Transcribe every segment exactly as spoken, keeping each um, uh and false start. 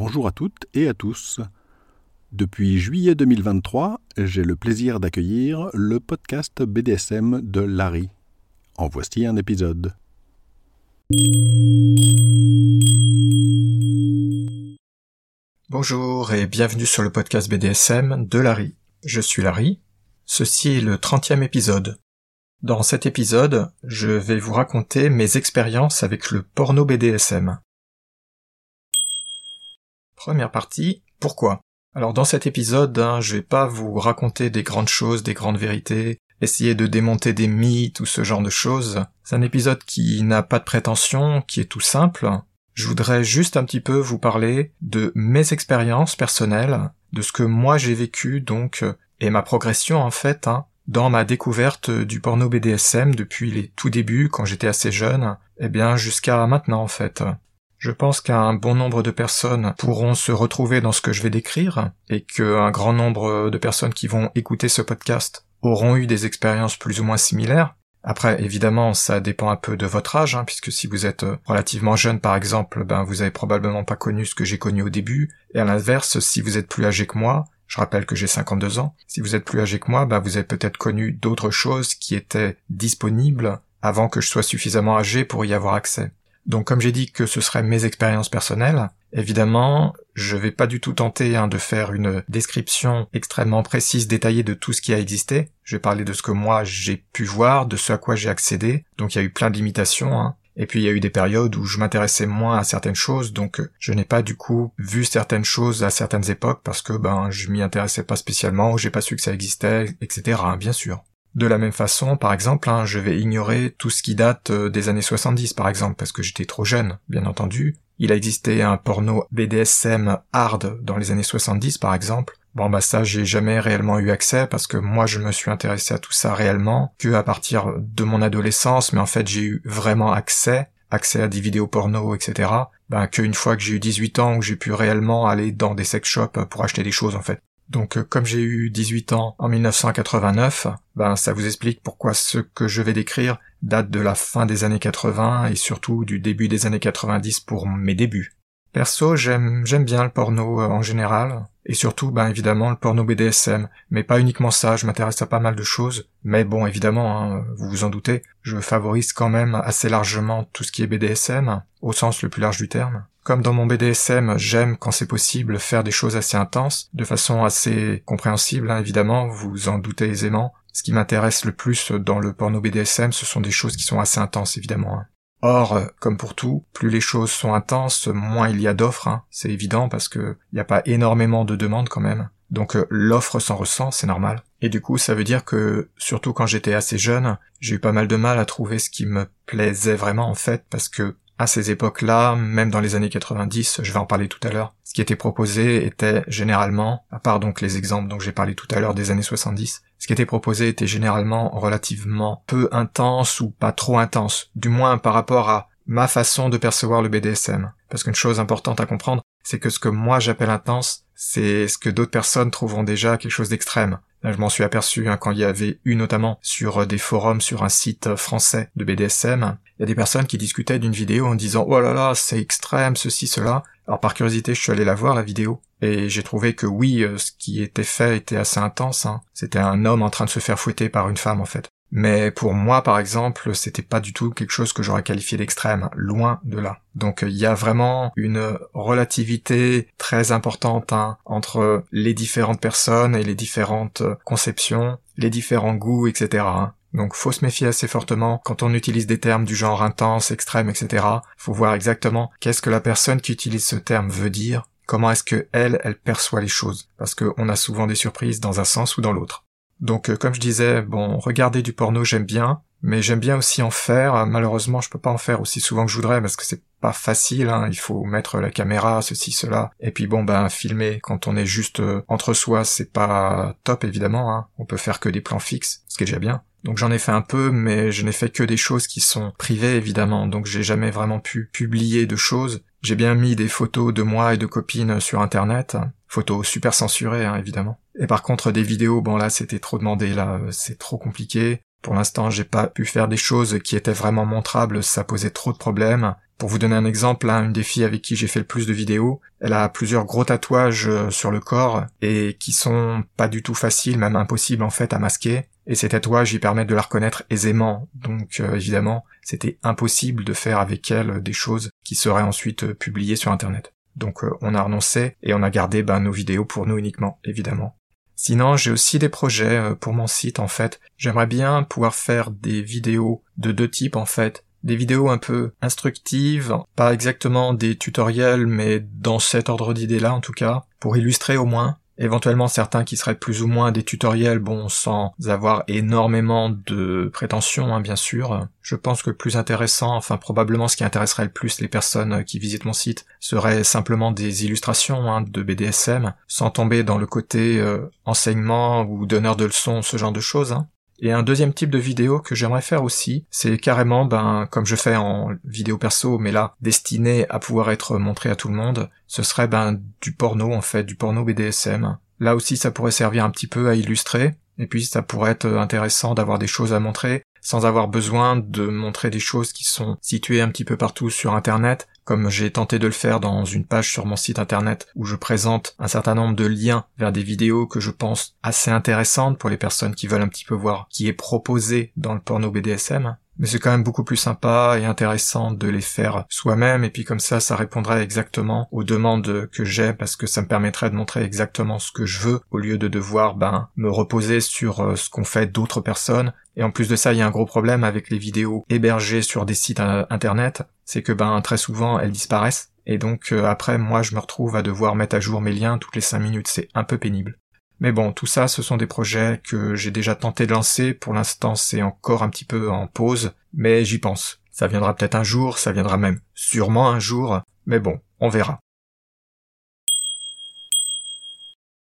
Bonjour à toutes et à tous. Depuis juillet deux mille vingt-trois, j'ai le plaisir d'accueillir le podcast B D S M de Larry. En voici un épisode. Bonjour et bienvenue sur le podcast B D S M de Larry. Je suis Larry. Ceci est le trentième épisode. Dans cet épisode, je vais vous raconter mes expériences avec le porno B D S M. Première partie, pourquoi ? Alors dans cet épisode, hein, je vais pas vous raconter des grandes choses, des grandes vérités, essayer de démonter des mythes ou ce genre de choses. C'est un épisode qui n'a pas de prétention, qui est tout simple. Je voudrais juste un petit peu vous parler de mes expériences personnelles, de ce que moi j'ai vécu donc, et ma progression en fait, hein, dans ma découverte du porno B D S M depuis les tout débuts, quand j'étais assez jeune, eh bien jusqu'à maintenant en fait. Je pense qu'un bon nombre de personnes pourront se retrouver dans ce que je vais décrire, et qu'un grand nombre de personnes qui vont écouter ce podcast auront eu des expériences plus ou moins similaires. Après, évidemment, ça dépend un peu de votre âge, hein, puisque si vous êtes relativement jeune, par exemple, ben vous avez probablement pas connu ce que j'ai connu au début, et à l'inverse, si vous êtes plus âgé que moi, je rappelle que j'ai cinquante-deux ans, si vous êtes plus âgé que moi, ben vous avez peut-être connu d'autres choses qui étaient disponibles avant que je sois suffisamment âgé pour y avoir accès. Donc comme j'ai dit que ce seraient mes expériences personnelles, évidemment, je vais pas du tout tenter hein, de faire une description extrêmement précise, détaillée de tout ce qui a existé. Je vais parler de ce que moi j'ai pu voir, de ce à quoi j'ai accédé. Donc il y a eu plein de limitations. Hein. Et puis il y a eu des périodes où je m'intéressais moins à certaines choses, donc je n'ai pas du coup vu certaines choses à certaines époques parce que ben je m'y intéressais pas spécialement, ou j'ai pas su que ça existait, et cetera. Hein, bien sûr. De la même façon, par exemple, hein, je vais ignorer tout ce qui date des années soixante-dix, par exemple, parce que j'étais trop jeune, bien entendu. Il a existé un porno B D S M hard dans les années soixante-dix, par exemple. Bon, bah ça, j'ai jamais réellement eu accès, parce que moi, je me suis intéressé à tout ça réellement, que à partir de mon adolescence, mais en fait, j'ai eu vraiment accès, accès à des vidéos porno, et cetera, ben, qu'une fois que j'ai eu dix-huit ans, où j'ai pu réellement aller dans des sex shops pour acheter des choses, en fait. Donc comme j'ai eu dix-huit ans en dix-neuf cent quatre-vingt-neuf, ben ça vous explique pourquoi ce que je vais décrire date de la fin des années quatre-vingts et surtout du début des années quatre-vingt-dix pour mes débuts. Perso, j'aime j'aime bien le porno en général et surtout ben évidemment le porno B D S M, mais pas uniquement ça, je m'intéresse à pas mal de choses, mais bon évidemment, hein, vous vous en doutez, je favorise quand même assez largement tout ce qui est B D S M au sens le plus large du terme. Comme dans mon B D S M, j'aime quand c'est possible faire des choses assez intenses, de façon assez compréhensible, hein, évidemment, vous en doutez aisément. Ce qui m'intéresse le plus dans le porno B D S M, ce sont des choses qui sont assez intenses, évidemment. Hein. Or, comme pour tout, plus les choses sont intenses, moins il y a d'offres, hein. C'est évident parce que il n'y a pas énormément de demandes quand même. Donc l'offre s'en ressent, c'est normal. Et du coup, ça veut dire que, surtout quand j'étais assez jeune, j'ai eu pas mal de mal à trouver ce qui me plaisait vraiment en fait, parce que à ces époques-là, même dans les années quatre-vingt-dix, je vais en parler tout à l'heure, ce qui était proposé était généralement, à part donc les exemples dont j'ai parlé tout à l'heure des années soixante-dix, ce qui était proposé était généralement relativement peu intense ou pas trop intense, du moins par rapport à ma façon de percevoir le B D S M. Parce qu'une chose importante à comprendre, c'est que ce que moi j'appelle intense, c'est ce que d'autres personnes trouveront déjà quelque chose d'extrême. Là, je m'en suis aperçu hein, quand il y avait eu notamment sur des forums, sur un site français de B D S M, il y a des personnes qui discutaient d'une vidéo en disant « Oh là là, c'est extrême, ceci, cela ». Alors par curiosité, je suis allé la voir, la vidéo, et j'ai trouvé que oui, ce qui était fait était assez intense. Hein. C'était un homme en train de se faire fouetter par une femme, en fait. Mais pour moi, par exemple, c'était pas du tout quelque chose que j'aurais qualifié d'extrême, loin de là. Donc il y a vraiment une relativité très importante hein, entre les différentes personnes et les différentes conceptions, les différents goûts, et cetera hein. Donc faut se méfier assez fortement quand on utilise des termes du genre intense, extrême, et cetera. Faut voir exactement qu'est-ce que la personne qui utilise ce terme veut dire, comment est-ce que elle, elle perçoit les choses, parce qu'on a souvent des surprises dans un sens ou dans l'autre. Donc comme je disais, bon, regarder du porno j'aime bien, mais j'aime bien aussi en faire, malheureusement je peux pas en faire aussi souvent que je voudrais parce que c'est pas facile, hein. Il faut mettre la caméra, ceci, cela, et puis bon ben filmer quand on est juste entre soi c'est pas top évidemment, hein. On peut faire que des plans fixes, ce qui est déjà bien. Donc j'en ai fait un peu, mais je n'ai fait que des choses qui sont privées évidemment, donc j'ai jamais vraiment pu publier de choses. J'ai bien mis des photos de moi et de copines sur internet, photos super censurées hein, évidemment. Et par contre des vidéos, bon là c'était trop demandé, là c'est trop compliqué. Pour l'instant j'ai pas pu faire des choses qui étaient vraiment montrables, ça posait trop de problèmes. Pour vous donner un exemple, là, une des filles avec qui j'ai fait le plus de vidéos, elle a plusieurs gros tatouages sur le corps et qui sont pas du tout faciles, même impossibles en fait à masquer. Et ces tatouages y permettent de la reconnaître aisément. Donc euh, évidemment, c'était impossible de faire avec elle des choses qui seraient ensuite publiées sur Internet. Donc euh, on a renoncé et on a gardé ben, nos vidéos pour nous uniquement, évidemment. Sinon, j'ai aussi des projets pour mon site en fait. J'aimerais bien pouvoir faire des vidéos de deux types en fait. Des vidéos un peu instructives, pas exactement des tutoriels, mais dans cet ordre d'idées-là en tout cas, pour illustrer au moins, éventuellement certains qui seraient plus ou moins des tutoriels, bon, sans avoir énormément de prétentions, hein, bien sûr. Je pense que le plus intéressant, enfin probablement ce qui intéresserait le plus les personnes qui visitent mon site, serait simplement des illustrations hein, de B D S M, sans tomber dans le côté euh, enseignement ou donneur de leçons, ce genre de choses, hein. Et un deuxième type de vidéo que j'aimerais faire aussi, c'est carrément, ben, comme je fais en vidéo perso, mais là, destiné à pouvoir être montré à tout le monde, ce serait, ben, du porno, en fait, du porno B D S M. Là aussi, ça pourrait servir un petit peu à illustrer, et puis ça pourrait être intéressant d'avoir des choses à montrer, sans avoir besoin de montrer des choses qui sont situées un petit peu partout sur Internet, comme j'ai tenté de le faire dans une page sur mon site internet où je présente un certain nombre de liens vers des vidéos que je pense assez intéressantes pour les personnes qui veulent un petit peu voir qui est proposé dans le porno B D S M. Mais c'est quand même beaucoup plus sympa et intéressant de les faire soi-même et puis comme ça, ça répondrait exactement aux demandes que j'ai parce que ça me permettrait de montrer exactement ce que je veux au lieu de devoir ben me reposer sur ce qu'ont fait d'autres personnes. Et en plus de ça, il y a un gros problème avec les vidéos hébergées sur des sites internet, c'est que ben très souvent elles disparaissent et donc euh, après moi je me retrouve à devoir mettre à jour mes liens toutes les cinq minutes, c'est un peu pénible. Mais bon, tout ça ce sont des projets que j'ai déjà tenté de lancer, pour l'instant c'est encore un petit peu en pause, mais j'y pense. Ça viendra peut-être un jour, ça viendra même sûrement un jour, mais bon, on verra.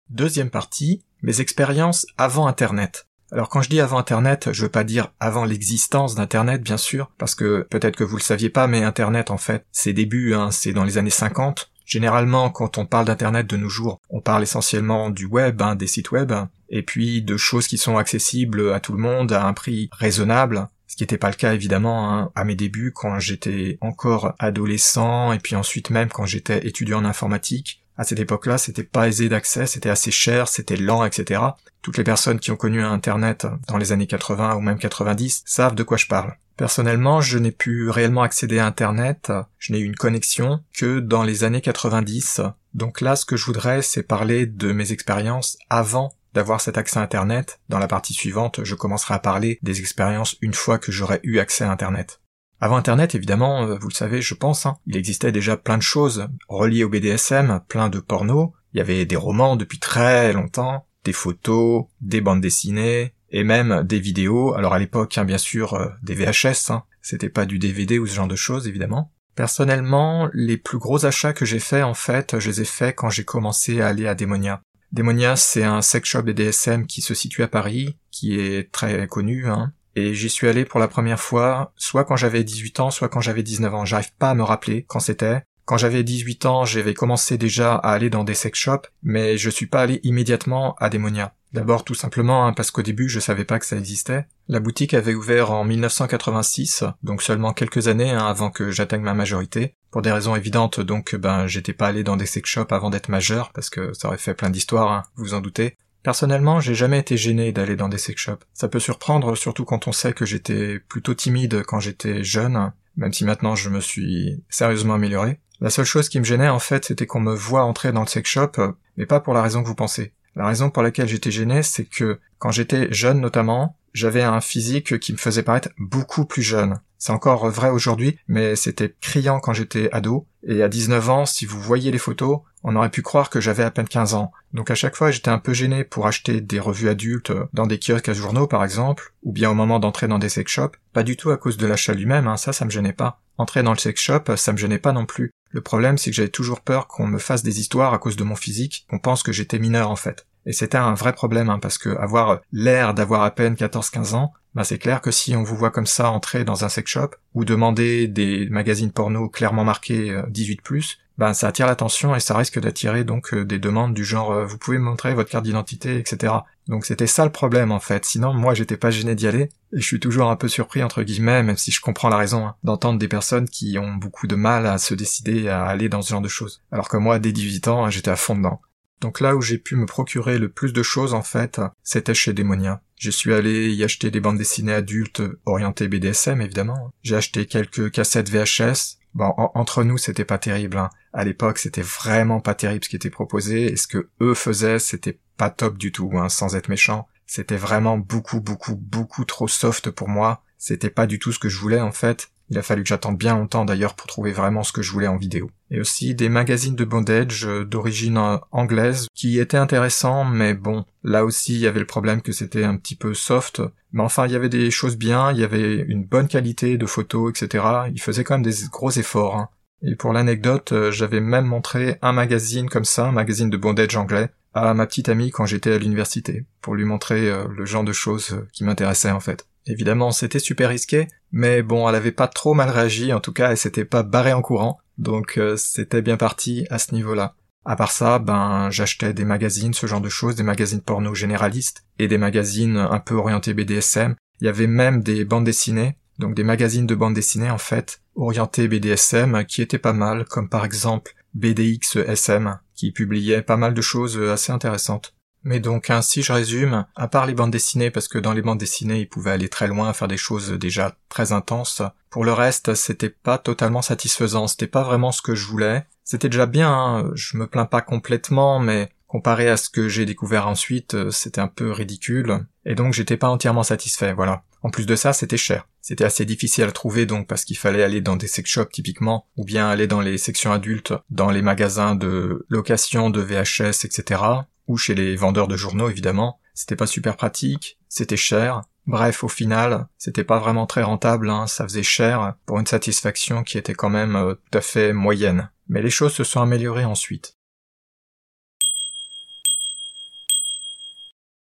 Deuxième partie, mes expériences avant Internet. Alors quand je dis avant Internet, je veux pas dire avant l'existence d'Internet, bien sûr, parce que peut-être que vous le saviez pas, mais Internet, en fait, ses débuts, hein, c'est dans les années cinquante. Généralement, quand on parle d'Internet de nos jours, on parle essentiellement du web, hein, des sites web, et puis de choses qui sont accessibles à tout le monde, à un prix raisonnable, ce qui n'était pas le cas, évidemment, hein, à mes débuts, quand j'étais encore adolescent, et puis ensuite même quand j'étais étudiant en informatique. À cette époque-là, c'était pas aisé d'accès, c'était assez cher, c'était lent, et cetera. Toutes les personnes qui ont connu Internet dans les années quatre-vingts ou même quatre-vingt-dix savent de quoi je parle. Personnellement, je n'ai pu réellement accéder à Internet, je n'ai eu une connexion que dans les années quatre-vingt-dix. Donc là, ce que je voudrais, c'est parler de mes expériences avant d'avoir cet accès à Internet. Dans la partie suivante, je commencerai à parler des expériences une fois que j'aurai eu accès à Internet. Avant Internet, évidemment, vous le savez, je pense, hein, il existait déjà plein de choses reliées au B D S M, plein de pornos. Il y avait des romans depuis très longtemps, des photos, des bandes dessinées, et même des vidéos. Alors à l'époque, hein, bien sûr, euh, des V H S, hein. C'était pas du D V D ou ce genre de choses, évidemment. Personnellement, les plus gros achats que j'ai faits, en fait, je les ai faits quand j'ai commencé à aller à Demonia. Demonia, c'est un sex shop B D S M qui se situe à Paris, qui est très connu, hein. Et j'y suis allé pour la première fois, soit quand j'avais dix-huit ans, soit quand j'avais dix-neuf ans. J'arrive pas à me rappeler quand c'était. Quand j'avais dix-huit ans, j'avais commencé déjà à aller dans des sex shops, mais je suis pas allé immédiatement à Demonia. D'abord tout simplement hein, parce qu'au début je savais pas que ça existait. La boutique avait ouvert en mille neuf cent quatre-vingt-six, donc seulement quelques années hein, avant que j'atteigne ma majorité. Pour des raisons évidentes, donc ben j'étais pas allé dans des sex shops avant d'être majeur, parce que ça aurait fait plein d'histoires, hein, vous vous en doutez. Personnellement, j'ai jamais été gêné d'aller dans des sex shops. Ça peut surprendre, surtout quand on sait que j'étais plutôt timide quand j'étais jeune, même si maintenant je me suis sérieusement amélioré. La seule chose qui me gênait, en fait, c'était qu'on me voit entrer dans le sex shop, mais pas pour la raison que vous pensez. La raison pour laquelle j'étais gêné, c'est que, quand j'étais jeune notamment, j'avais un physique qui me faisait paraître beaucoup plus jeune. C'est encore vrai aujourd'hui, mais c'était criant quand j'étais ado. Et à dix-neuf ans, si vous voyez les photos, on aurait pu croire que j'avais à peine quinze ans. Donc à chaque fois, j'étais un peu gêné pour acheter des revues adultes dans des kiosques à journaux, par exemple, ou bien au moment d'entrer dans des sex shops. Pas du tout à cause de l'achat lui-même, hein, ça, ça me gênait pas. Entrer dans le sex shop, ça me gênait pas non plus. Le problème, c'est que j'avais toujours peur qu'on me fasse des histoires à cause de mon physique, qu'on pense que j'étais mineur, en fait. Et c'était un vrai problème, hein, parce que avoir l'air d'avoir à peine quatorze quinze ans, bah c'est clair que si on vous voit comme ça entrer dans un sex shop, ou demander des magazines porno clairement marqués dix-huit plus, bah ça attire l'attention et ça risque d'attirer donc des demandes du genre « vous pouvez me montrer votre carte d'identité », et cetera. Donc c'était ça le problème en fait, sinon moi j'étais pas gêné d'y aller, et je suis toujours un peu surpris entre guillemets, même si je comprends la raison, hein, d'entendre des personnes qui ont beaucoup de mal à se décider à aller dans ce genre de choses, alors que moi dès dix-huit ans j'étais à fond dedans. Donc là où j'ai pu me procurer le plus de choses en fait, c'était chez Demonia. Je suis allé y acheter des bandes dessinées adultes orientées B D S M évidemment, j'ai acheté quelques cassettes V H S. Bon, en, entre nous, c'était pas terrible, hein. À l'époque, c'était vraiment pas terrible ce qui était proposé, et ce que eux faisaient, c'était pas top du tout, hein, sans être méchant. C'était vraiment beaucoup, beaucoup, beaucoup trop soft pour moi. C'était pas du tout ce que je voulais, en fait. Il a fallu que j'attende bien longtemps, d'ailleurs, pour trouver vraiment ce que je voulais en vidéo. Et aussi des magazines de bondage d'origine anglaise, qui étaient intéressants, mais bon, là aussi, il y avait le problème que c'était un petit peu soft. Mais enfin, il y avait des choses bien, il y avait une bonne qualité de photos, et cetera. Ils faisaient quand même des gros efforts, hein. Et pour l'anecdote, j'avais même montré un magazine comme ça, un magazine de bondage anglais, à ma petite amie quand j'étais à l'université, pour lui montrer le genre de choses qui m'intéressaient, en fait. Évidemment, c'était super risqué, mais bon, elle avait pas trop mal réagi, en tout cas, elle s'était pas barrée en courant, donc euh, c'était bien parti à ce niveau-là. À part ça, ben, j'achetais des magazines, ce genre de choses, des magazines porno généralistes, et des magazines un peu orientés B D S M. Il y avait même des bandes dessinées, donc des magazines de bandes dessinées, en fait, orientés B D S M, qui étaient pas mal, comme par exemple B D X S M, qui publiait pas mal de choses assez intéressantes. Mais donc, hein, si je résume, à part les bandes dessinées, parce que dans les bandes dessinées, ils pouvaient aller très loin, faire des choses déjà très intenses, pour le reste, c'était pas totalement satisfaisant, c'était pas vraiment ce que je voulais. C'était déjà bien, hein, je me plains pas complètement, mais comparé à ce que j'ai découvert ensuite, c'était un peu ridicule, et donc j'étais pas entièrement satisfait, voilà. En plus de ça, c'était cher. C'était assez difficile à trouver, donc, parce qu'il fallait aller dans des sex shops, typiquement, ou bien aller dans les sections adultes, dans les magasins de location, de V H S, et cetera, ou chez les vendeurs de journaux, évidemment. C'était pas super pratique, c'était cher. Bref, au final, c'était pas vraiment très rentable, hein, ça faisait cher, pour une satisfaction qui était quand même euh, tout à fait moyenne. Mais les choses se sont améliorées ensuite.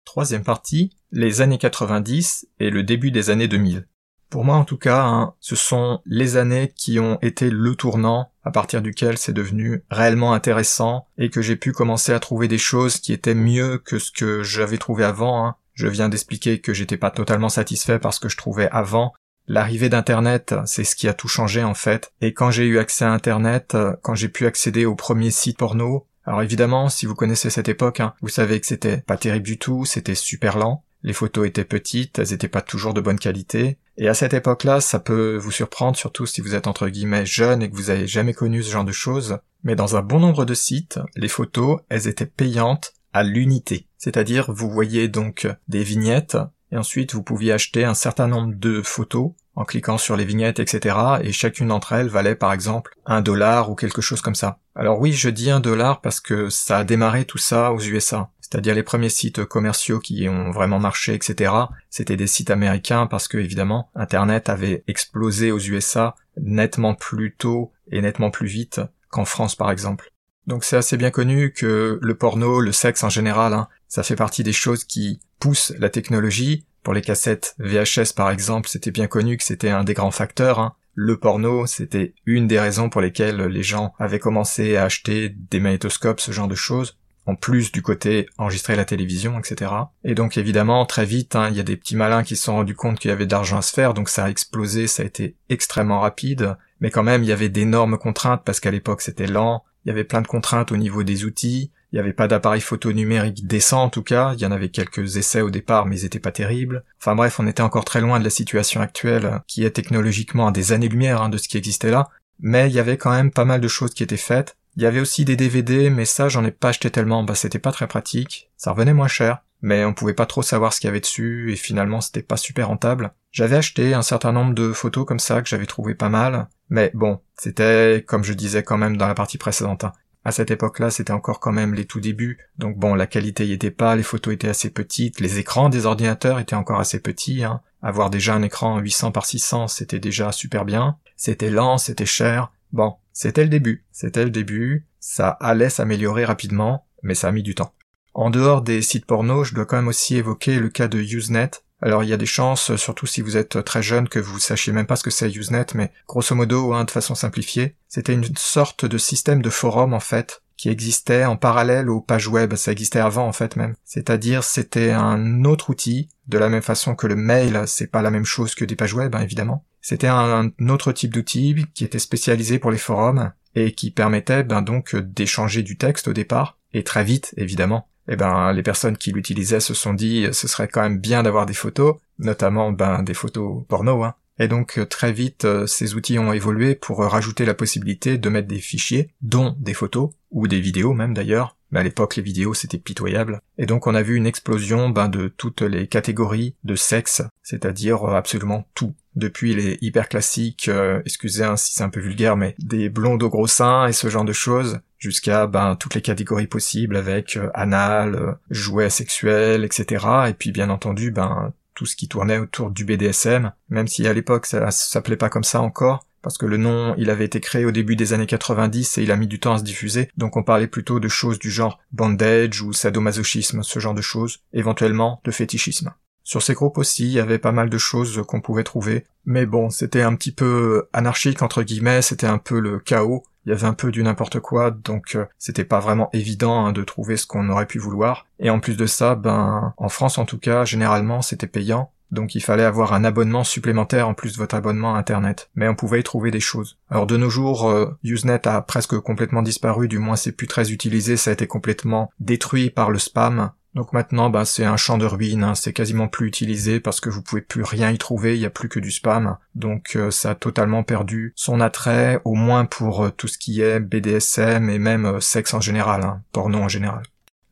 Troisième partie, les années quatre-vingt-dix et le début des années deux mille. Pour moi en tout cas, hein, ce sont les années qui ont été le tournant à partir duquel c'est devenu réellement intéressant et que j'ai pu commencer à trouver des choses qui étaient mieux que ce que j'avais trouvé avant. Hein. Je viens d'expliquer que j'étais pas totalement satisfait par ce que je trouvais avant. L'arrivée d'Internet, c'est ce qui a tout changé en fait. Et quand j'ai eu accès à Internet, quand j'ai pu accéder aux premiers sites porno, alors évidemment, si vous connaissez cette époque, hein, vous savez que c'était pas terrible du tout, c'était super lent. Les photos étaient petites, elles étaient pas toujours de bonne qualité. Et à cette époque-là, ça peut vous surprendre, surtout si vous êtes entre guillemets jeune et que vous avez jamais connu ce genre de choses. Mais dans un bon nombre de sites, les photos, elles étaient payantes à l'unité. C'est-à-dire, vous voyez donc des vignettes, et ensuite vous pouviez acheter un certain nombre de photos en cliquant sur les vignettes, et cetera. Et chacune d'entre elles valait par exemple un dollar ou quelque chose comme ça. Alors oui, je dis un dollar parce que ça a démarré tout ça aux U S A. C'est-à-dire les premiers sites commerciaux qui ont vraiment marché, et cetera. C'était des sites américains parce que, évidemment, Internet avait explosé aux U S A nettement plus tôt et nettement plus vite qu'en France, par exemple. Donc c'est assez bien connu que le porno, le sexe en général, hein, ça fait partie des choses qui poussent la technologie. Pour les cassettes V H S, par exemple, c'était bien connu que c'était un des grands facteurs, hein. Le porno, c'était une des raisons pour lesquelles les gens avaient commencé à acheter des magnétoscopes, ce genre de choses. En plus du côté enregistrer la télévision, et cetera. Et donc évidemment, très vite, hein, il y a des petits malins qui se sont rendus compte qu'il y avait de l'argent à se faire, donc ça a explosé, ça a été extrêmement rapide. Mais quand même, il y avait d'énormes contraintes, parce qu'à l'époque c'était lent, il y avait plein de contraintes au niveau des outils, il n'y avait pas d'appareil photo numérique décent en tout cas, il y en avait quelques essais au départ, mais ils étaient pas terribles. Enfin bref, on était encore très loin de la situation actuelle, qui est technologiquement à des années-lumière hein, de ce qui existait là, mais il y avait quand même pas mal de choses qui étaient faites. Il y avait aussi des D V D, mais ça, j'en ai pas acheté tellement, bah c'était pas très pratique, ça revenait moins cher, mais on pouvait pas trop savoir ce qu'il y avait dessus, et finalement c'était pas super rentable. J'avais acheté un certain nombre de photos comme ça, que j'avais trouvé pas mal, mais bon, c'était, comme je disais quand même dans la partie précédente, hein. À cette époque-là, c'était encore quand même les tout débuts, donc bon, la qualité y était pas, les photos étaient assez petites, les écrans des ordinateurs étaient encore assez petits, hein. Avoir déjà un écran huit cents par six cents, c'était déjà super bien, c'était lent, c'était cher, bon... C'était le début, c'était le début, ça allait s'améliorer rapidement, mais ça a mis du temps. En dehors des sites porno, je dois quand même aussi évoquer le cas de Usenet. Alors il y a des chances, surtout si vous êtes très jeune, que vous sachiez même pas ce que c'est Usenet, mais grosso modo, hein, de façon simplifiée, c'était une sorte de système de forum en fait, qui existait en parallèle aux pages web, ça existait avant en fait même. C'est-à-dire c'était un autre outil, de la même façon que le mail, c'est pas la même chose que des pages web hein, évidemment. C'était un, un autre type d'outil qui était spécialisé pour les forums et qui permettait ben, donc d'échanger du texte au départ, et très vite évidemment. Et ben les personnes qui l'utilisaient se sont dit ce serait quand même bien d'avoir des photos, notamment ben des photos porno hein. Et donc très vite, ces outils ont évolué pour rajouter la possibilité de mettre des fichiers, dont des photos, ou des vidéos même d'ailleurs. Mais à l'époque, les vidéos, c'était pitoyable. Et donc on a vu une explosion ben, de toutes les catégories de sexe, c'est-à-dire absolument tout. Depuis les hyper classiques, euh, excusez hein, si c'est un peu vulgaire, mais des blondes aux gros seins et ce genre de choses, jusqu'à ben toutes les catégories possibles avec euh, anal, euh, jouets sexuels, et cetera. Et puis bien entendu, ben... tout ce qui tournait autour du B D S M, même si à l'époque ça s'appelait pas comme ça encore, parce que le nom il avait été créé au début des années quatre-vingt-dix et il a mis du temps à se diffuser, donc on parlait plutôt de choses du genre bandage ou sadomasochisme, ce genre de choses, éventuellement de fétichisme. Sur ces groupes aussi, il y avait pas mal de choses qu'on pouvait trouver, mais bon, c'était un petit peu anarchique entre guillemets, c'était un peu le chaos, il y avait un peu du n'importe quoi, donc euh, c'était pas vraiment évident hein, de trouver ce qu'on aurait pu vouloir. Et en plus de ça, ben en France en tout cas, généralement c'était payant, donc il fallait avoir un abonnement supplémentaire en plus de votre abonnement à Internet. Mais on pouvait y trouver des choses. Alors de nos jours, euh, Usenet a presque complètement disparu, du moins c'est plus très utilisé, ça a été complètement détruit par le spam. Donc maintenant, bah, c'est un champ de ruines, hein. C'est quasiment plus utilisé parce que vous pouvez plus rien y trouver, il y a plus que du spam. Donc euh, ça a totalement perdu son attrait, au moins pour euh, tout ce qui est B D S M et même euh, sexe en général, hein, porno en général.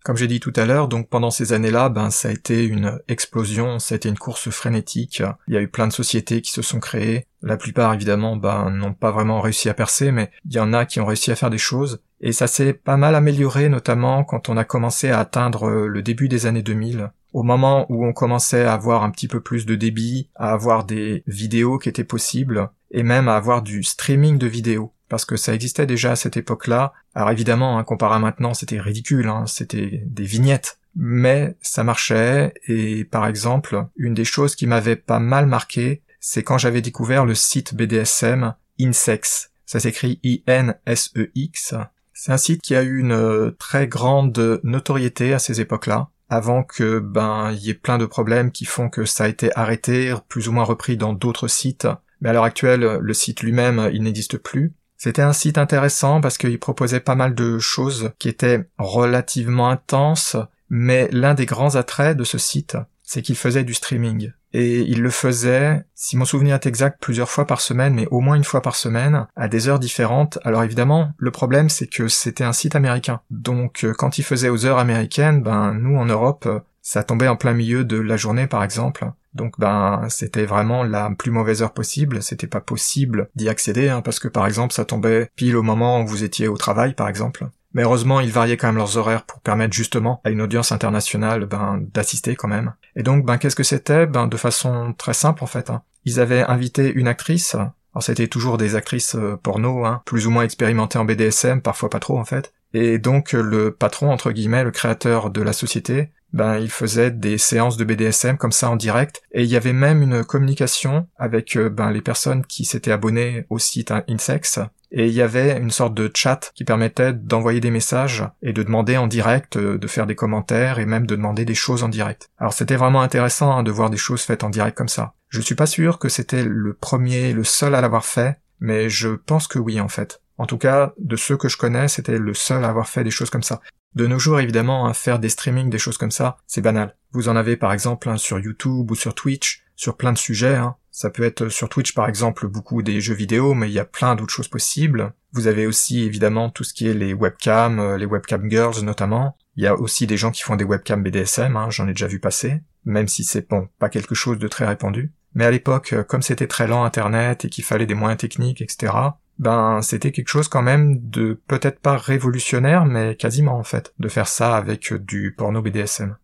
Comme j'ai dit tout à l'heure, donc pendant ces années-là, ben ça a été une explosion, ça a été une course frénétique. Il y a eu plein de sociétés qui se sont créées. La plupart, évidemment, ben n'ont pas vraiment réussi à percer, mais il y en a qui ont réussi à faire des choses. Et ça s'est pas mal amélioré, notamment quand on a commencé à atteindre le début des années deux mille. Au moment où on commençait à avoir un petit peu plus de débit, à avoir des vidéos qui étaient possibles, et même à avoir du streaming de vidéos. Parce que ça existait déjà à cette époque-là. Alors évidemment, hein, comparé à maintenant, c'était ridicule, hein, c'était des vignettes. Mais ça marchait, et par exemple, une des choses qui m'avait pas mal marqué, c'est quand j'avais découvert le site B D S M Insex. Ça s'écrit I N S E X. C'est un site qui a eu une très grande notoriété à ces époques-là, avant que ben il y ait plein de problèmes qui font que ça a été arrêté, plus ou moins repris dans d'autres sites. Mais à l'heure actuelle, le site lui-même, il n'existe plus. C'était un site intéressant parce qu'il proposait pas mal de choses qui étaient relativement intenses, mais l'un des grands attraits de ce site, c'est qu'il faisait du streaming. Et il le faisait, si mon souvenir est exact, plusieurs fois par semaine, mais au moins une fois par semaine, à des heures différentes. Alors évidemment, le problème, c'est que c'était un site américain. Donc quand il faisait aux heures américaines, ben nous, en Europe, ça tombait en plein milieu de la journée, par exemple. Donc ben c'était vraiment la plus mauvaise heure possible, c'était pas possible d'y accéder, hein, parce que par exemple ça tombait pile au moment où vous étiez au travail par exemple. Mais heureusement ils variaient quand même leurs horaires pour permettre justement à une audience internationale ben d'assister quand même. Et donc ben qu'est-ce que c'était? Ben de façon très simple en fait. Hein. Ils avaient invité une actrice, alors c'était toujours des actrices euh, porno, hein, plus ou moins expérimentées en B D S M, parfois pas trop en fait. Et donc le patron, entre guillemets, le créateur de la société, ben il faisait des séances de B D S M comme ça en direct, et il y avait même une communication avec ben les personnes qui s'étaient abonnées au site hein, Insex, et il y avait une sorte de chat qui permettait d'envoyer des messages et de demander en direct, de faire des commentaires et même de demander des choses en direct. Alors c'était vraiment intéressant hein, de voir des choses faites en direct comme ça. Je suis pas sûr que c'était le premier, le seul à l'avoir fait, mais je pense que oui en fait. En tout cas, de ceux que je connais, c'était le seul à avoir fait des choses comme ça. De nos jours, évidemment, hein, faire des streamings, des choses comme ça, c'est banal. Vous en avez, par exemple, hein, sur YouTube ou sur Twitch, sur plein de sujets. Hein. Ça peut être sur Twitch, par exemple, beaucoup des jeux vidéo, mais il y a plein d'autres choses possibles. Vous avez aussi, évidemment, tout ce qui est les webcams, euh, les webcam girls, notamment. Il y a aussi des gens qui font des webcams B D S M, hein, j'en ai déjà vu passer, même si c'est bon, pas quelque chose de très répandu. Mais à l'époque, comme c'était très lent, Internet, et qu'il fallait des moyens techniques, et cetera, ben c'était quelque chose quand même de peut-être pas révolutionnaire, mais quasiment en fait, de faire ça avec du porno B D S M.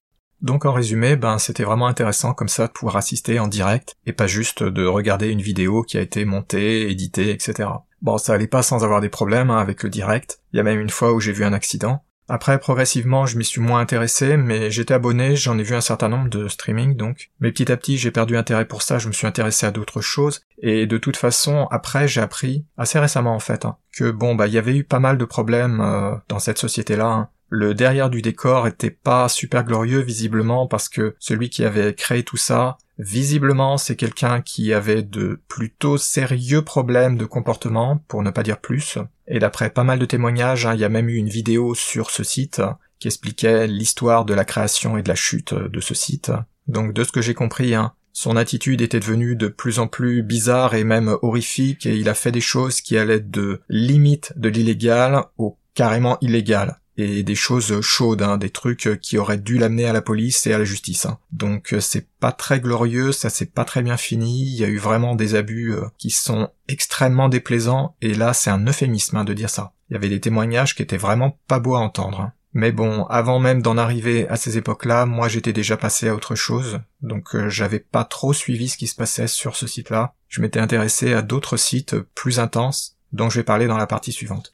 Donc en résumé, ben c'était vraiment intéressant comme ça de pouvoir assister en direct, et pas juste de regarder une vidéo qui a été montée, éditée, et cetera. Bon, ça allait pas sans avoir des problèmes hein, avec le direct, il y a même une fois où j'ai vu un accident, Après, progressivement, je m'y suis moins intéressé, mais j'étais abonné, j'en ai vu un certain nombre de streaming, donc. Mais petit à petit, j'ai perdu intérêt pour ça, je me suis intéressé à d'autres choses, et de toute façon, après, j'ai appris, assez récemment en fait, hein, que bon, bah, il y avait eu pas mal de problèmes euh, dans cette société-là, hein. Le derrière du décor était pas super glorieux, visiblement, parce que celui qui avait créé tout ça, visiblement, c'est quelqu'un qui avait de plutôt sérieux problèmes de comportement, pour ne pas dire plus. Et d'après pas mal de témoignages, hein, il y a même eu une vidéo sur ce site qui expliquait l'histoire de la création et de la chute de ce site. Donc de ce que j'ai compris, hein, son attitude était devenue de plus en plus bizarre et même horrifique, et il a fait des choses qui allaient de limite de l'illégal au carrément illégal. Et des choses chaudes, hein, des trucs qui auraient dû l'amener à la police et à la justice. Hein. Donc c'est pas très glorieux, ça s'est pas très bien fini, il y a eu vraiment des abus euh, qui sont extrêmement déplaisants, et là c'est un euphémisme hein, de dire ça. Il y avait des témoignages qui étaient vraiment pas beaux à entendre. Hein. Mais bon, avant même d'en arriver à ces époques-là, moi j'étais déjà passé à autre chose, donc euh, j'avais pas trop suivi ce qui se passait sur ce site-là. Je m'étais intéressé à d'autres sites plus intenses, dont je vais parler dans la partie suivante.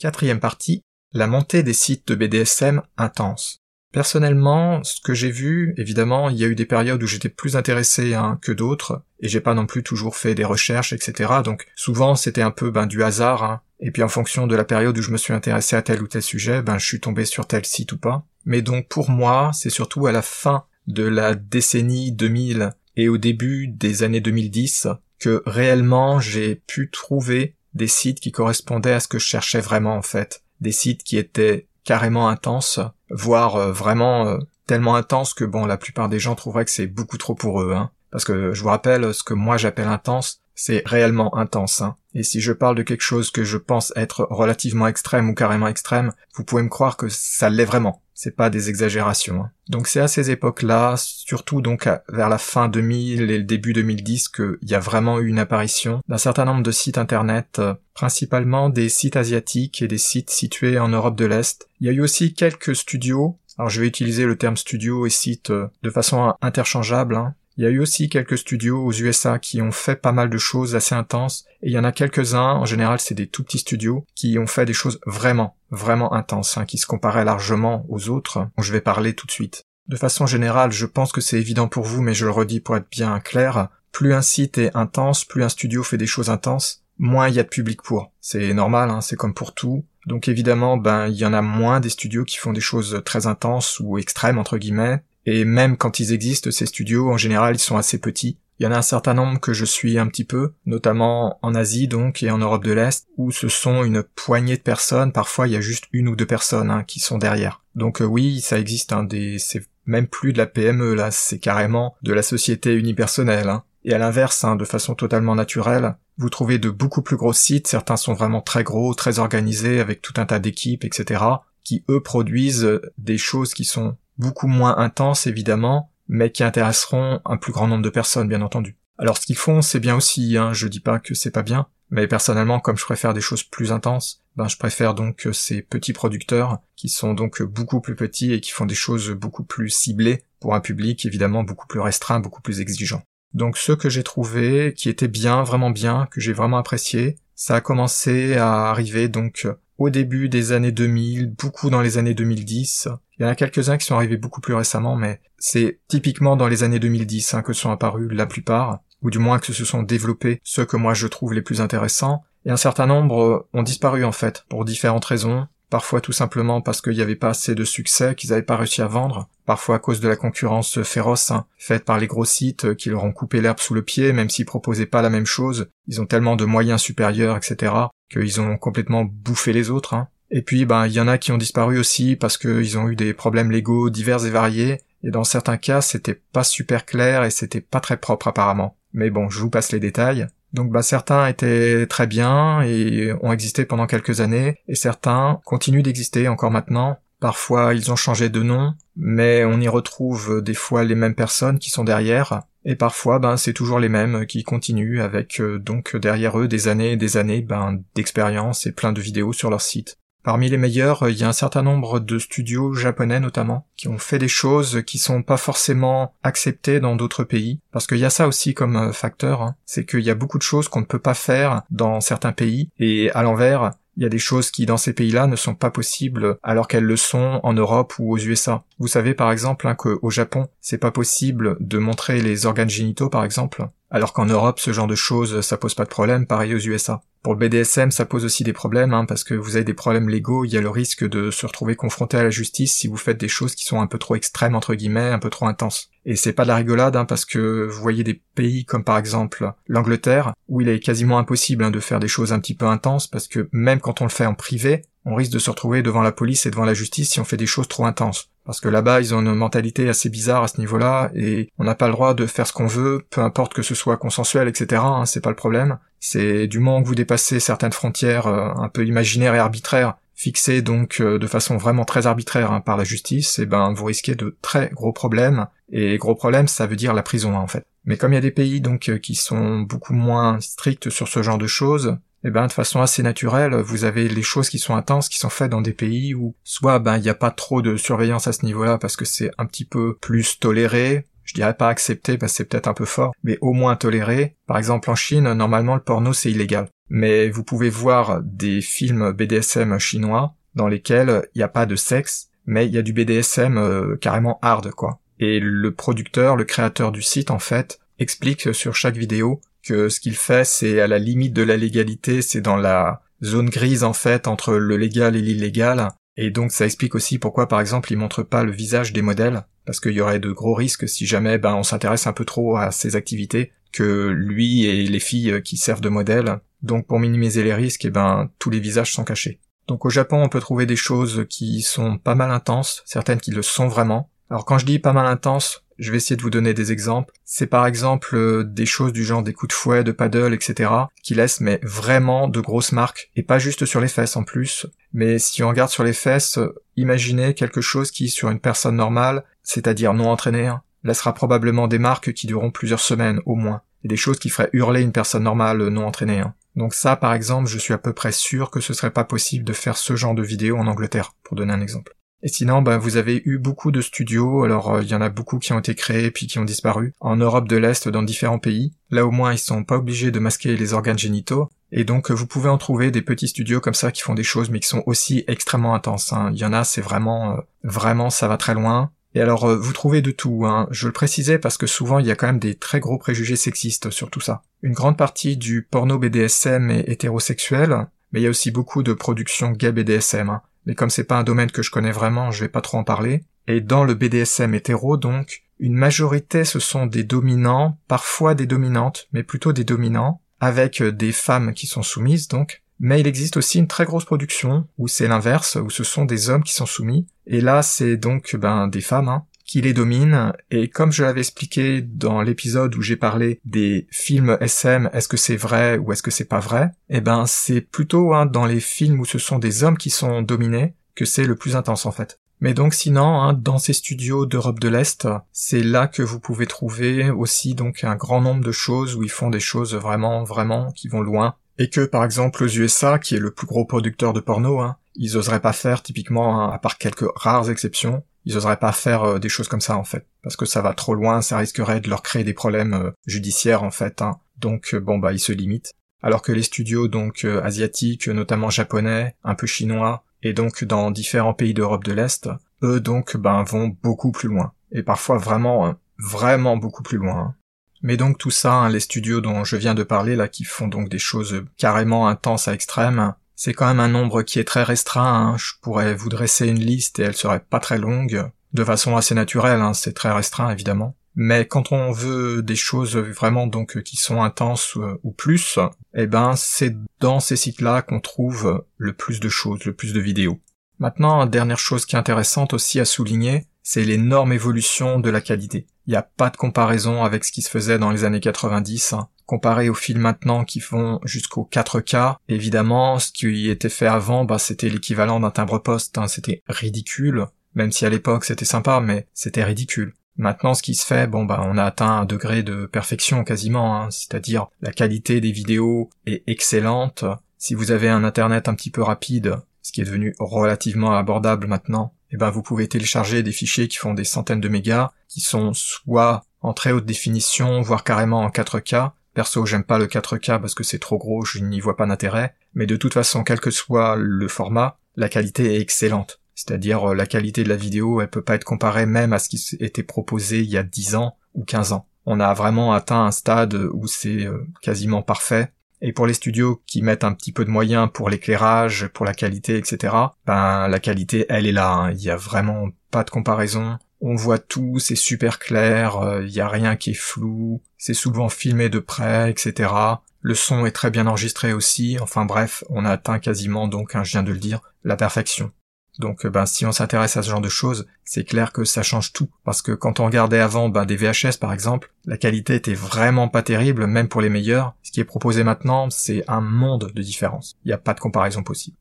Quatrième partie, la montée des sites de B D S M intense. Personnellement, ce que j'ai vu, évidemment, il y a eu des périodes où j'étais plus intéressé hein, que d'autres, et j'ai pas non plus toujours fait des recherches, et cetera. Donc souvent c'était un peu ben du hasard, hein. Et puis en fonction de la période où je me suis intéressé à tel ou tel sujet, ben je suis tombé sur tel site ou pas. Mais donc pour moi, c'est surtout à la fin de la décennie deux mille et au début des années deux mille dix que réellement j'ai pu trouver des sites qui correspondaient à ce que je cherchais vraiment en fait, des sites qui étaient carrément intenses, voire euh, vraiment euh, tellement intenses que bon, la plupart des gens trouveraient que c'est beaucoup trop pour eux, hein. Parce que je vous rappelle, ce que moi j'appelle intense, c'est réellement intense, hein. Et si je parle de quelque chose que je pense être relativement extrême ou carrément extrême, vous pouvez me croire que ça l'est vraiment, c'est pas des exagérations, hein. Donc c'est à ces époques-là, surtout donc à, vers la fin deux mille et le début deux mille dix, qu'il y a vraiment eu une apparition d'un certain nombre de sites internet, euh, principalement des sites asiatiques et des sites situés en Europe de l'Est. Il y a eu aussi quelques studios, alors je vais utiliser le terme studio et site euh, de façon interchangeable, hein. Il y a eu aussi quelques studios aux U S A qui ont fait pas mal de choses assez intenses, et il y en a quelques-uns, en général c'est des tout petits studios, qui ont fait des choses vraiment, vraiment intenses, hein, qui se comparaient largement aux autres, dont je vais parler tout de suite. De façon générale, je pense que c'est évident pour vous, mais je le redis pour être bien clair, plus un site est intense, plus un studio fait des choses intenses, moins il y a de public pour. C'est normal, hein, c'est comme pour tout. Donc évidemment, ben il y en a moins des studios qui font des choses très intenses ou extrêmes, entre guillemets. Et même quand ils existent, ces studios, en général, ils sont assez petits. Il y en a un certain nombre que je suis un petit peu, notamment en Asie donc et en Europe de l'Est, où ce sont une poignée de personnes, parfois il y a juste une ou deux personnes hein, qui sont derrière. Donc euh, oui, ça existe, hein, des... c'est même plus de la P M E là, c'est carrément de la société unipersonnelle. Hein. Et à l'inverse, hein, de façon totalement naturelle, vous trouvez de beaucoup plus gros sites, certains sont vraiment très gros, très organisés, avec tout un tas d'équipes, et cetera, qui eux produisent des choses qui sont beaucoup moins intenses évidemment, mais qui intéresseront un plus grand nombre de personnes bien entendu. Alors ce qu'ils font c'est bien aussi, hein, je dis pas que c'est pas bien, mais personnellement comme je préfère des choses plus intenses, ben je préfère donc ces petits producteurs qui sont donc beaucoup plus petits et qui font des choses beaucoup plus ciblées pour un public évidemment beaucoup plus restreint, beaucoup plus exigeant. Donc ceux que j'ai trouvés, qui étaient bien, vraiment bien, que j'ai vraiment apprécié, ça a commencé à arriver donc au début des années deux mille, beaucoup dans les années deux mille dix. Il y en a quelques-uns qui sont arrivés beaucoup plus récemment, mais c'est typiquement dans les années deux mille dix hein, que sont apparus la plupart, ou du moins que se sont développés ceux que moi je trouve les plus intéressants. Et un certain nombre ont disparu en fait, pour différentes raisons. Parfois tout simplement parce qu'il n'y avait pas assez de succès, qu'ils n'avaient pas réussi à vendre. Parfois à cause de la concurrence féroce, hein, faite par les gros sites qui leur ont coupé l'herbe sous le pied, même s'ils proposaient pas la même chose. Ils ont tellement de moyens supérieurs, et cetera, qu'ils ont complètement bouffé les autres. Hein. Et puis, ben, il y en a qui ont disparu aussi parce qu'ils ont eu des problèmes légaux divers et variés. Et dans certains cas, c'était pas super clair et c'était pas très propre apparemment. Mais bon, je vous passe les détails. Donc bah certains étaient très bien et ont existé pendant quelques années, et certains continuent d'exister encore maintenant. Parfois ils ont changé de nom, mais on y retrouve des fois les mêmes personnes qui sont derrière, et parfois ben c'est toujours les mêmes qui continuent avec euh, donc derrière eux des années et des années ben d'expérience et plein de vidéos sur leur site. Parmi les meilleurs, il y a un certain nombre de studios japonais notamment, qui ont fait des choses qui sont pas forcément acceptées dans d'autres pays, parce qu'il y a ça aussi comme facteur, hein. C'est qu'il y a beaucoup de choses qu'on ne peut pas faire dans certains pays, et à l'envers, il y a des choses qui dans ces pays-là ne sont pas possibles alors qu'elles le sont en Europe ou aux U S A. Vous savez par exemple hein, qu'au Japon, c'est pas possible de montrer les organes génitaux par exemple, alors qu'en Europe ce genre de choses ça pose pas de problème, pareil aux U S A. Pour le B D S M ça pose aussi des problèmes hein, parce que vous avez des problèmes légaux, il y a le risque de se retrouver confronté à la justice si vous faites des choses qui sont un peu trop extrêmes entre guillemets, un peu trop intenses. Et c'est pas de la rigolade, hein, parce que vous voyez des pays comme par exemple l'Angleterre, où il est quasiment impossible hein, de faire des choses un petit peu intenses, parce que même quand on le fait en privé, on risque de se retrouver devant la police et devant la justice si on fait des choses trop intenses. Parce que là-bas, ils ont une mentalité assez bizarre à ce niveau-là, et on n'a pas le droit de faire ce qu'on veut, peu importe que ce soit consensuel, et cetera, hein, c'est pas le problème. C'est du moment que vous dépassez certaines frontières euh, un peu imaginaires et arbitraires, fixées donc euh, de façon vraiment très arbitraire hein, par la justice, et ben vous risquez de très gros problèmes. Et gros problème, ça veut dire la prison, hein, en fait. Mais comme il y a des pays, donc, qui sont beaucoup moins stricts sur ce genre de choses, eh ben, de façon assez naturelle, vous avez les choses qui sont intenses, qui sont faites dans des pays où, soit, ben, il n'y a pas trop de surveillance à ce niveau-là parce que c'est un petit peu plus toléré. Je dirais pas accepté parce que c'est peut-être un peu fort, mais au moins toléré. Par exemple, en Chine, normalement, le porno, c'est illégal. Mais vous pouvez voir des films B D S M chinois dans lesquels il n'y a pas de sexe, mais il y a du B D S M euh, carrément hard, quoi. Et le producteur, le créateur du site, en fait, explique sur chaque vidéo que ce qu'il fait, c'est à la limite de la légalité, c'est dans la zone grise, en fait, entre le légal et l'illégal. Et donc, ça explique aussi pourquoi, par exemple, il montre pas le visage des modèles, parce qu'il y aurait de gros risques si jamais ben on s'intéresse un peu trop à ces activités, que lui et les filles qui servent de modèles. Donc, pour minimiser les risques, eh ben tous les visages sont cachés. Donc, au Japon, on peut trouver des choses qui sont pas mal intenses, certaines qui le sont vraiment. Alors quand je dis pas mal intense, je vais essayer de vous donner des exemples. C'est par exemple euh, des choses du genre des coups de fouet, de paddle, et cetera qui laissent mais vraiment de grosses marques, et pas juste sur les fesses en plus. Mais si on regarde sur les fesses, imaginez quelque chose qui, sur une personne normale, c'est-à-dire non entraînée, hein, laissera probablement des marques qui dureront plusieurs semaines au moins, et des choses qui feraient hurler une personne normale non entraînée. Hein. Donc ça, par exemple, je suis à peu près sûr que ce serait pas possible de faire ce genre de vidéo en Angleterre, pour donner un exemple. Et sinon, ben, vous avez eu beaucoup de studios, alors il euh, y en a beaucoup qui ont été créés puis qui ont disparu, en Europe de l'Est, dans différents pays. Là au moins, ils sont pas obligés de masquer les organes génitaux, et donc euh, vous pouvez en trouver des petits studios comme ça qui font des choses mais qui sont aussi extrêmement intenses. Hein. Il y en a, c'est vraiment, euh, vraiment ça va très loin. Et alors, euh, vous trouvez de tout, hein. Je le précisais parce que souvent il y a quand même des très gros préjugés sexistes sur tout ça. Une grande partie du porno B D S M est hétérosexuel, mais il y a aussi beaucoup de productions gay B D S M, hein. Mais comme c'est pas un domaine que je connais vraiment, je vais pas trop en parler. Et dans le B D S M hétéro, donc, une majorité ce sont des dominants, parfois des dominantes, mais plutôt des dominants, avec des femmes qui sont soumises, donc. Mais il existe aussi une très grosse production, où c'est l'inverse, où ce sont des hommes qui sont soumis. Et là, c'est donc, ben, des femmes, hein, qui les dominent. Et comme je l'avais expliqué dans l'épisode où j'ai parlé des films S M, est-ce que c'est vrai ou est-ce que c'est pas vrai? Eh ben, c'est plutôt hein, dans les films où ce sont des hommes qui sont dominés que c'est le plus intense en fait. Mais donc sinon, hein, dans ces studios d'Europe de l'Est, c'est là que vous pouvez trouver aussi donc un grand nombre de choses où ils font des choses vraiment, vraiment qui vont loin. Et que par exemple aux U S A, qui est le plus gros producteur de porno, hein, ils oseraient pas faire typiquement, hein, à part quelques rares exceptions, ils oseraient pas faire des choses comme ça, en fait. Parce que ça va trop loin, ça risquerait de leur créer des problèmes judiciaires, en fait. Hein. Donc, bon, bah, ils se limitent. Alors que les studios, donc, asiatiques, notamment japonais, un peu chinois, et donc dans différents pays d'Europe de l'Est, eux, donc, ben, vont beaucoup plus loin. Et parfois, vraiment, vraiment beaucoup plus loin. Mais donc, tout ça, hein, les studios dont je viens de parler, là, qui font donc des choses carrément intenses à extrêmes, c'est quand même un nombre qui est très restreint, hein. Je pourrais vous dresser une liste et elle serait pas très longue, de façon assez naturelle, hein. C'est très restreint évidemment. Mais quand on veut des choses vraiment donc qui sont intenses euh, ou plus, eh ben c'est dans ces sites-là qu'on trouve le plus de choses, le plus de vidéos. Maintenant, dernière chose qui est intéressante aussi à souligner, c'est l'énorme évolution de la qualité. Il n'y a pas de comparaison avec ce qui se faisait dans les années quatre-vingt-dix, hein. Comparé aux films maintenant qui vont jusqu'au quatre K, évidemment, ce qui était fait avant, bah, c'était l'équivalent d'un timbre-poste, hein. C'était ridicule, même si à l'époque c'était sympa, mais c'était ridicule. Maintenant, ce qui se fait, bon, bah, on a atteint un degré de perfection quasiment, hein. C'est-à-dire la qualité des vidéos est excellente. Si vous avez un internet un petit peu rapide, ce qui est devenu relativement abordable maintenant, eh ben vous pouvez télécharger des fichiers qui font des centaines de mégas, qui sont soit en très haute définition, voire carrément en quatre K. Perso, j'aime pas le quatre K parce que c'est trop gros, je n'y vois pas d'intérêt. Mais de toute façon, quel que soit le format, la qualité est excellente. C'est-à-dire la qualité de la vidéo, elle peut pas être comparée même à ce qui était proposé il y a dix ans ou quinze ans. On a vraiment atteint un stade où c'est quasiment parfait. Et pour les studios qui mettent un petit peu de moyens pour l'éclairage, pour la qualité, et cetera, ben la qualité, elle est là, hein. Il y a vraiment pas de comparaison. On voit tout, c'est super clair, euh, il y a rien qui est flou, c'est souvent filmé de près, et cetera. Le son est très bien enregistré aussi, enfin bref, on a atteint quasiment, donc, hein, je viens de le dire, la perfection. Donc ben si on s'intéresse à ce genre de choses, c'est clair que ça change tout. Parce que quand on regardait avant ben des V H S par exemple, la qualité était vraiment pas terrible, même pour les meilleurs. Ce qui est proposé maintenant, c'est un monde de différence. Il n'y a pas de comparaison possible.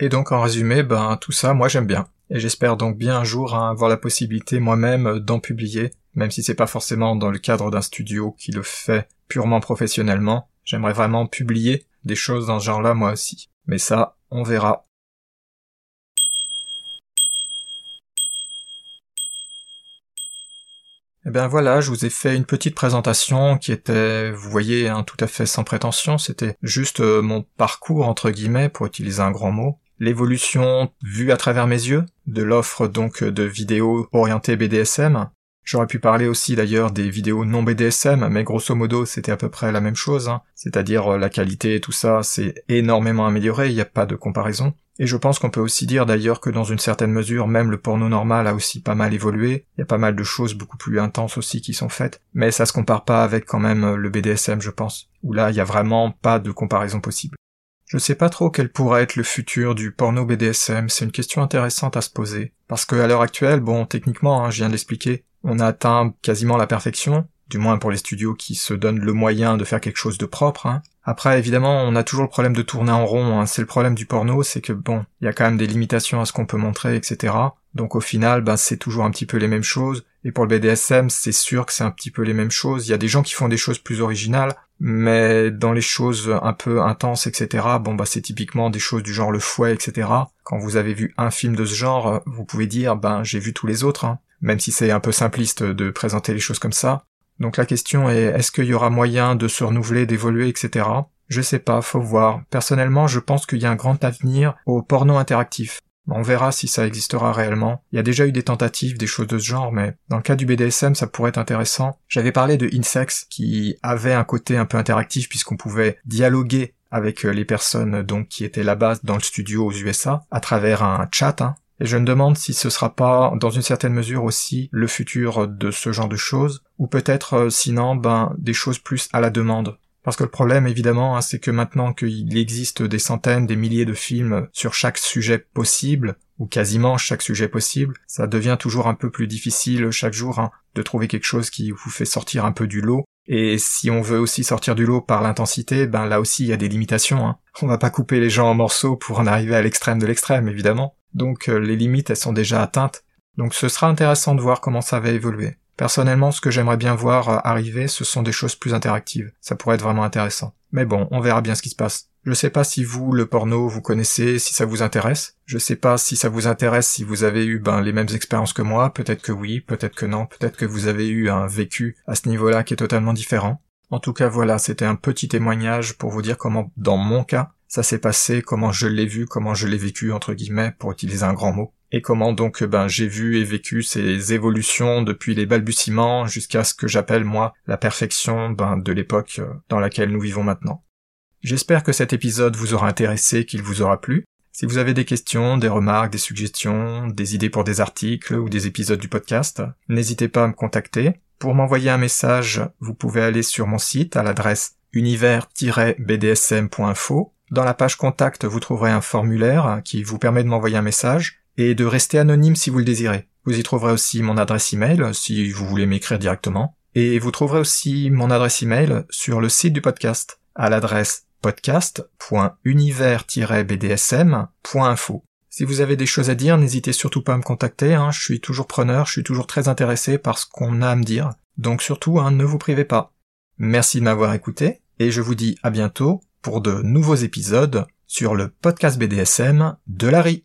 Et donc en résumé, ben tout ça, moi j'aime bien. Et j'espère donc bien un jour hein, avoir la possibilité moi-même d'en publier, même si c'est pas forcément dans le cadre d'un studio qui le fait purement professionnellement. J'aimerais vraiment publier des choses dans ce genre-là moi aussi. Mais ça, on verra. Eh bien voilà, je vous ai fait une petite présentation qui était, vous voyez, hein, tout à fait sans prétention, c'était juste euh, mon parcours, entre guillemets, pour utiliser un grand mot, l'évolution vue à travers mes yeux, de l'offre donc de vidéos orientées B D S M. J'aurais pu parler aussi d'ailleurs des vidéos non B D S M, mais grosso modo c'était à peu près la même chose, hein. C'est-à-dire euh, la qualité et tout ça, c'est énormément amélioré, il n'y a pas de comparaison. Et je pense qu'on peut aussi dire d'ailleurs que dans une certaine mesure, même le porno normal a aussi pas mal évolué, il y a pas mal de choses beaucoup plus intenses aussi qui sont faites, mais ça se compare pas avec quand même le B D S M je pense, où là il y a vraiment pas de comparaison possible. Je sais pas trop quel pourrait être le futur du porno B D S M, c'est une question intéressante à se poser, parce que à l'heure actuelle, bon techniquement, hein, je viens de l'expliquer, on a atteint quasiment la perfection, du moins pour les studios qui se donnent le moyen de faire quelque chose de propre, hein. Après, évidemment, on a toujours le problème de tourner en rond, hein. C'est le problème du porno, c'est que bon, il y a quand même des limitations à ce qu'on peut montrer, et cetera. Donc au final, ben, c'est toujours un petit peu les mêmes choses. Et pour le B D S M, c'est sûr que c'est un petit peu les mêmes choses. Il y a des gens qui font des choses plus originales, mais dans les choses un peu intenses, et cetera, bon bah ben, c'est typiquement des choses du genre le fouet, et cetera. Quand vous avez vu un film de ce genre, vous pouvez dire, ben j'ai vu tous les autres, hein. Même si c'est un peu simpliste de présenter les choses comme ça. Donc la question est, est-ce qu'il y aura moyen de se renouveler, d'évoluer, et cetera. Je sais pas, faut voir. Personnellement, je pense qu'il y a un grand avenir au porno interactif. On verra si ça existera réellement. Il y a déjà eu des tentatives, des choses de ce genre, mais dans le cas du B D S M, ça pourrait être intéressant. J'avais parlé de Insex, qui avait un côté un peu interactif, puisqu'on pouvait dialoguer avec les personnes donc qui étaient là-bas dans le studio aux U S A, à travers un chat, hein. Et je me demande si ce sera pas, dans une certaine mesure aussi, le futur de ce genre de choses, ou peut-être, sinon, ben, des choses plus à la demande. Parce que le problème, évidemment, hein, c'est que maintenant qu'il existe des centaines, des milliers de films sur chaque sujet possible, ou quasiment chaque sujet possible, ça devient toujours un peu plus difficile chaque jour, hein, de trouver quelque chose qui vous fait sortir un peu du lot. Et si on veut aussi sortir du lot par l'intensité, ben là aussi il y a des limitations, hein. On va pas couper les gens en morceaux pour en arriver à l'extrême de l'extrême, évidemment. Donc euh, les limites, elles sont déjà atteintes. Donc ce sera intéressant de voir comment ça va évoluer. Personnellement, ce que j'aimerais bien voir euh, arriver, ce sont des choses plus interactives. Ça pourrait être vraiment intéressant. Mais bon, on verra bien ce qui se passe. Je sais pas si vous, le porno, vous connaissez, si ça vous intéresse. Je sais pas si ça vous intéresse, si vous avez eu ben les mêmes expériences que moi. Peut-être que oui, peut-être que non, peut-être que vous avez eu un vécu à ce niveau-là qui est totalement différent. En tout cas, voilà, c'était un petit témoignage pour vous dire comment, dans mon cas, ça s'est passé, comment je l'ai vu, comment je l'ai vécu, entre guillemets, pour utiliser un grand mot. Et comment donc ben j'ai vu et vécu ces évolutions depuis les balbutiements jusqu'à ce que j'appelle, moi, la perfection ben, de l'époque dans laquelle nous vivons maintenant. J'espère que cet épisode vous aura intéressé, qu'il vous aura plu. Si vous avez des questions, des remarques, des suggestions, des idées pour des articles ou des épisodes du podcast, n'hésitez pas à me contacter. Pour m'envoyer un message, vous pouvez aller sur mon site à l'adresse univers tiret b d s m point info. Dans la page contact, vous trouverez un formulaire qui vous permet de m'envoyer un message et de rester anonyme si vous le désirez. Vous y trouverez aussi mon adresse email si vous voulez m'écrire directement. Et vous trouverez aussi mon adresse email sur le site du podcast à l'adresse podcast point univers tiret b d s m point info. Si vous avez des choses à dire, n'hésitez surtout pas à me contacter, hein. Je suis toujours preneur, je suis toujours très intéressé par ce qu'on a à me dire. Donc surtout, hein, ne vous privez pas. Merci de m'avoir écouté et je vous dis à bientôt pour de nouveaux épisodes sur le podcast B D S M de Larry.